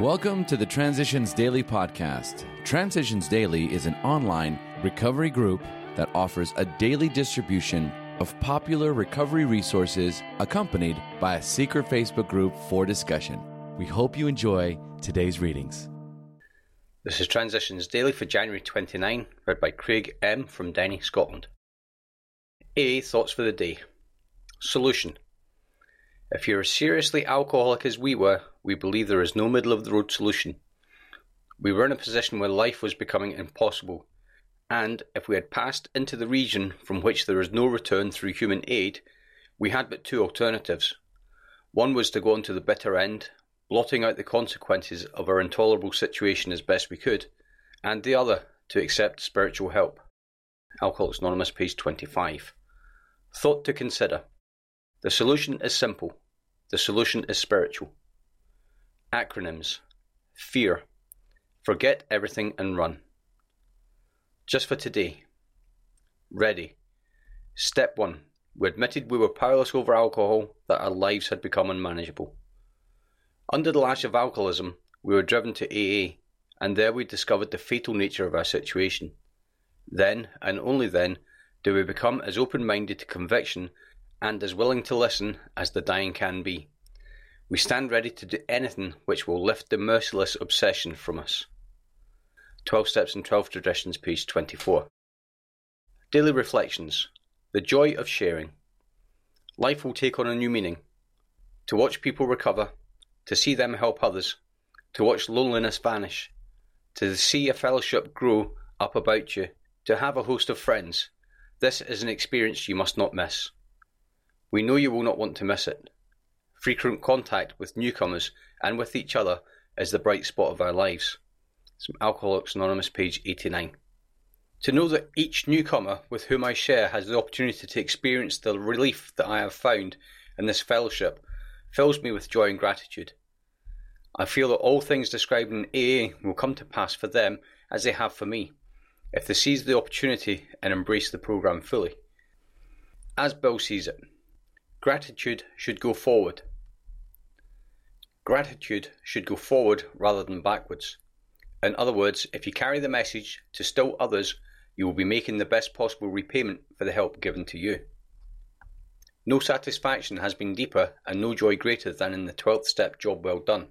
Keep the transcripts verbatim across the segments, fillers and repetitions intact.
Welcome to the Transitions Daily podcast. Transitions Daily is an online recovery group that offers a daily distribution of popular recovery resources accompanied by a secret Facebook group for discussion. We hope you enjoy today's readings. This is Transitions Daily for January twenty-ninth, read by Craig M from Denny, Scotland. A thoughts for the day. Solution. If you're as seriously alcoholic as we were, we believe there is no middle-of-the-road solution. We were in a position where life was becoming impossible, and if we had passed into the region from which there is no return through human aid, we had but two alternatives. One was to go on to the bitter end, blotting out the consequences of our intolerable situation as best we could, and the other, to accept spiritual help. Alcoholics Anonymous, page twenty-five. Thought to consider. The solution is simple. The solution is spiritual. Acronyms. Fear. Forget everything and run. Just for today. Ready. Step one. We admitted we were powerless over alcohol, that our lives had become unmanageable. Under the lash of alcoholism, we were driven to A A, and there we discovered the fatal nature of our situation. Then, and only then, do we become as open-minded to conviction and as willing to listen as the dying can be. We stand ready to do anything which will lift the merciless obsession from us. twelve Steps and twelve Traditions, page twenty-four. Daily Reflections. The joy of sharing. Life will take on a new meaning. To watch people recover, to see them help others, to watch loneliness vanish, to see a fellowship grow up about you, to have a host of friends. This is an experience you must not miss. We know you will not want to miss it. Frequent contact with newcomers and with each other is the bright spot of our lives. It's from Alcoholics Anonymous, page eighty-nine. To know that each newcomer with whom I share has the opportunity to experience the relief that I have found in this fellowship fills me with joy and gratitude. I feel that all things described in A A will come to pass for them as they have for me, if they seize the opportunity and embrace the program fully. As Bill sees it, gratitude should go forward. Gratitude should go forward rather than backwards. In other words, if you carry the message to still others, you will be making the best possible repayment for the help given to you. No satisfaction has been deeper and no joy greater than in the twelfth step job well done.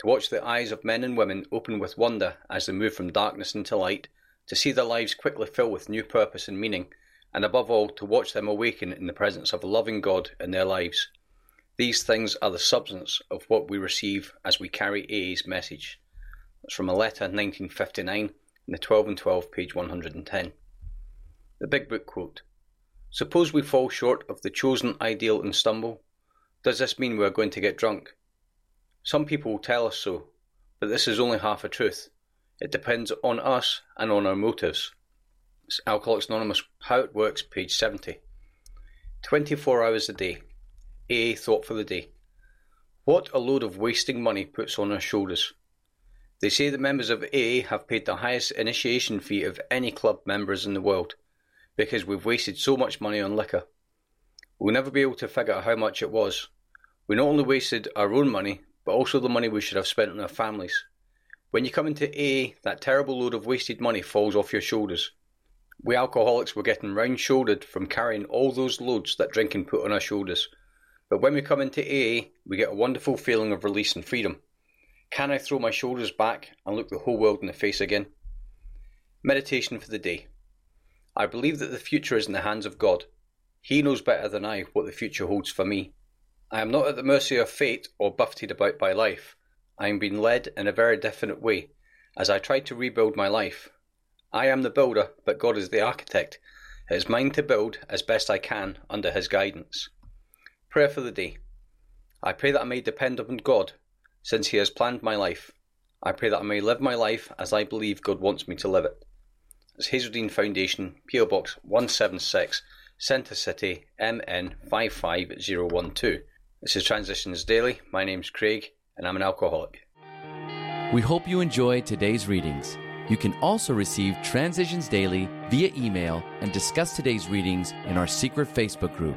To watch the eyes of men and women open with wonder as they move from darkness into light, to see their lives quickly fill with new purpose and meaning, and above all, to watch them awaken in the presence of a loving God in their lives. These things are the substance of what we receive as we carry A A's message. That's from a letter, nineteen fifty-nine, in the twelve and twelve, page one hundred ten. The Big Book quote. Suppose we fall short of the chosen ideal and stumble. Does this mean we are going to get drunk? Some people will tell us so, but this is only half a truth. It depends on us and on our motives. It's Alcoholics Anonymous, How It Works, page seventy. twenty-four hours a day. A A thought for the day. What a load of wasting money puts on our shoulders. They say the members of A A have paid the highest initiation fee of any club members in the world, because we've wasted so much money on liquor. We'll never be able to figure out how much it was. We not only wasted our own money, but also the money we should have spent on our families. When you come into A A, that terrible load of wasted money falls off your shoulders. We alcoholics were getting round-shouldered from carrying all those loads that drinking put on our shoulders. But when we come into A A, we get a wonderful feeling of release and freedom. Can I throw my shoulders back and look the whole world in the face again? Meditation for the day. I believe that the future is in the hands of God. He knows better than I what the future holds for me. I am not at the mercy of fate or buffeted about by life. I am being led in a very definite way as I try to rebuild my life. I am the builder, but God is the architect. It is mine to build as best I can under His guidance. Prayer for the day. I pray that I may depend upon God, since He has planned my life. I pray that I may live my life as I believe God wants me to live it. It's Hazelden Foundation, P O Box one seven six, Centre City, M N five five zero one two. This is Transitions Daily. My name's Craig, and I'm an alcoholic. We hope you enjoyed today's readings. You can also receive Transitions Daily via email and discuss today's readings in our secret Facebook group.